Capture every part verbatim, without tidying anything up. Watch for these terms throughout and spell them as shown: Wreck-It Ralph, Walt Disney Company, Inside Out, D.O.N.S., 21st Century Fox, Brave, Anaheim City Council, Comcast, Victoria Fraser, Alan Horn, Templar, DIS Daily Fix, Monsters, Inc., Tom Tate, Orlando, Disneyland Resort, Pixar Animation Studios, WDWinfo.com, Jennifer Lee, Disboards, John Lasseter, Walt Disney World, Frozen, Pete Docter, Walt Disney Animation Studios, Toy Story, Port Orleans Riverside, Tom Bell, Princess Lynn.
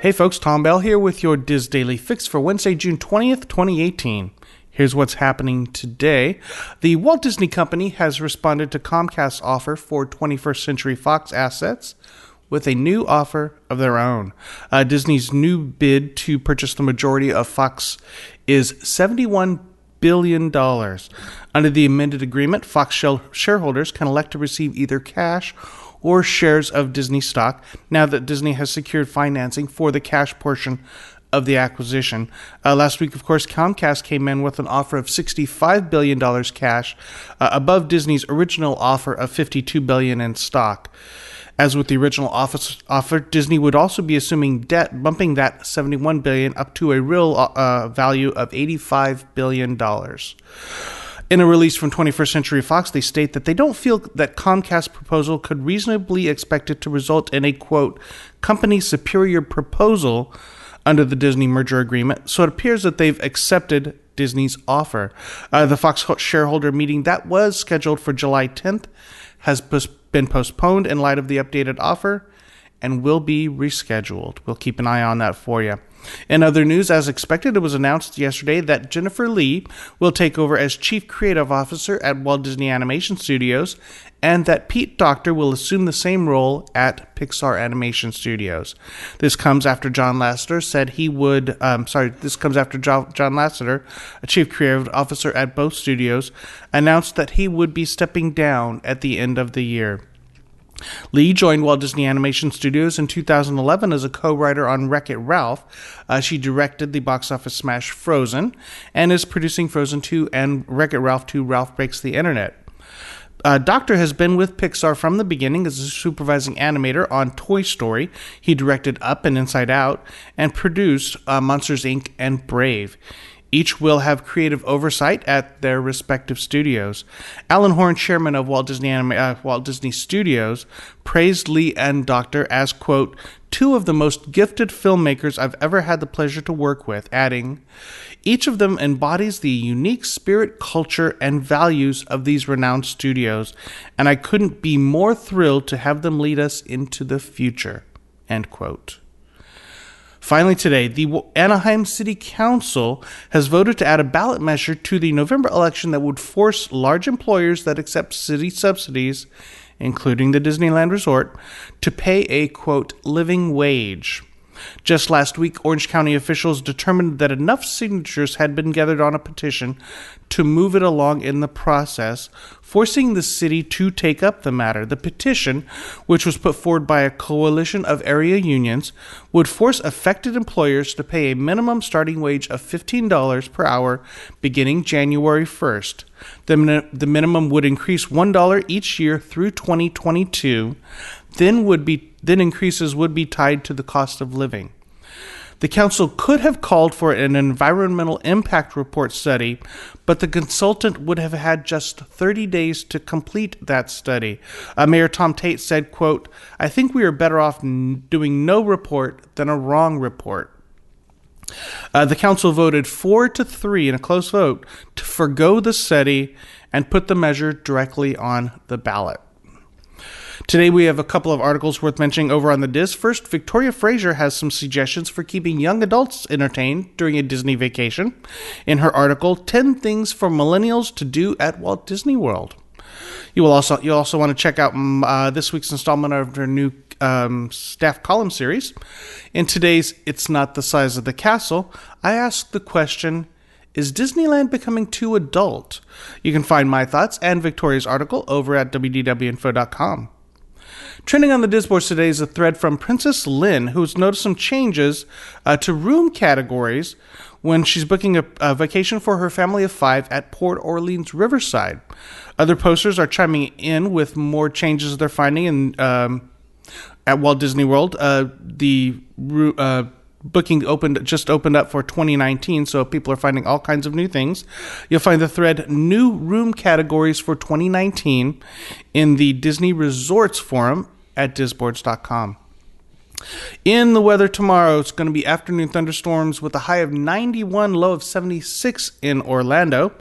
Hey folks, Tom Bell here with your D I S Daily Fix for Wednesday, June twentieth, twenty eighteen. Here's what's happening today. The Walt Disney Company has responded to Comcast's offer for twenty-first Century Fox assets with a new offer of their own. Uh, Disney's new bid to purchase the majority of Fox is seventy-one billion dollars. Under the amended agreement, Fox shareholders can elect to receive either cash or shares of Disney stock now that Disney has secured financing for the cash portion of the acquisition. Uh, last week, of course, Comcast came in with an offer of sixty-five billion dollars cash, uh, above Disney's original offer of fifty-two billion dollars in stock. As with the original office offer, Disney would also be assuming debt, bumping that seventy-one billion dollars up to a real uh, value of eighty-five billion dollars. In a release from twenty-first Century Fox, they state that they don't feel that Comcast's proposal could reasonably expect it to result in a, quote, company superior proposal under the Disney merger agreement, so it appears that they've accepted Disney's offer. Uh, the Fox shareholder meeting that was scheduled for July tenth has been postponed in light of the updated offer and will be rescheduled. We'll keep an eye on that for you. In other news, as expected, it was announced yesterday that Jennifer Lee will take over as Chief Creative Officer at Walt Disney Animation Studios, and that Pete Docter will assume the same role at Pixar Animation Studios. This comes after John Lasseter said he would, um, sorry, this comes after John Lasseter, a Chief Creative Officer at both studios, announced that he would be stepping down at the end of the year. Lee joined Walt Disney Animation Studios in two thousand eleven as a co-writer on Wreck-It Ralph. Uh, she directed the box office smash Frozen and is producing Frozen two and Wreck-It Ralph two Ralph Breaks the Internet. Uh, Docter has been with Pixar from the beginning as a supervising animator on Toy Story. He directed Up and Inside Out and produced uh, Monsters, Incorporated and Brave. Each will have creative oversight at their respective studios. Alan Horn, chairman of Walt Disney Anima- uh, Walt Disney Studios, praised Lee and Docter as, quote, two of the most gifted filmmakers I've ever had the pleasure to work with, adding, each of them embodies the unique spirit, culture, and values of these renowned studios, and I couldn't be more thrilled to have them lead us into the future, end quote. Finally today, the Anaheim City Council has voted to add a ballot measure to the November election that would force large employers that accept city subsidies, including the Disneyland Resort, to pay a, quote, living wage. Just last week, Orange County officials determined that enough signatures had been gathered on a petition to move it along in the process, forcing the city to take up the matter. The petition, which was put forward by a coalition of area unions, would force affected employers to pay a minimum starting wage of fifteen dollars per hour beginning January first. The, min- the minimum would increase one dollar each year through twenty twenty-two, then would be then increases would be tied to the cost of living. The council could have called for an environmental impact report study, but the consultant would have had just thirty days to complete that study. Uh, Mayor Tom Tate said, quote, I think we are better off n- doing no report than a wrong report. Uh, the council voted four to three in a close vote to forgo the study and put the measure directly on the ballot. Today we have a couple of articles worth mentioning over on the D I S. First, Victoria Fraser has some suggestions for keeping young adults entertained during a Disney vacation in her article, ten things for Millennials to Do at Walt Disney World. You will also you also want to check out uh, this week's installment of her new um, staff column series. In today's It's Not the Size of the Castle, I asked the question, is Disneyland becoming too adult? You can find my thoughts and Victoria's article over at W D W info dot com. Trending on the Disboards today is a thread from Princess Lynn, who's noticed some changes uh, to room categories when she's booking a, a vacation for her family of five at Port Orleans Riverside. Other posters are chiming in with more changes they're finding in um, at Walt Disney World. Uh, the uh, booking opened just opened up for twenty nineteen, so people are finding all kinds of new things. You'll find the thread New Room Categories for twenty nineteen in the Disney Resorts Forum at disboards dot com. In the weather tomorrow, it's going to be afternoon thunderstorms with a high of ninety-one, low of seventy-six in Orlando.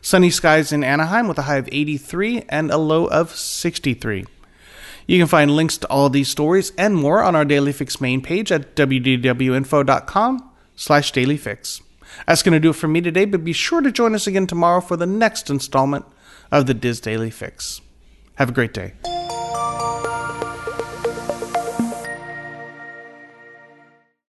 Sunny skies in Anaheim with a high of eighty-three and a low of sixty-three. You can find links to all these stories and more on our Daily Fix main page at W D W info dot com slash Daily Fix. That's going to do it for me today, but be sure to join us again tomorrow for the next installment of the D I S Daily Fix. Have a great day.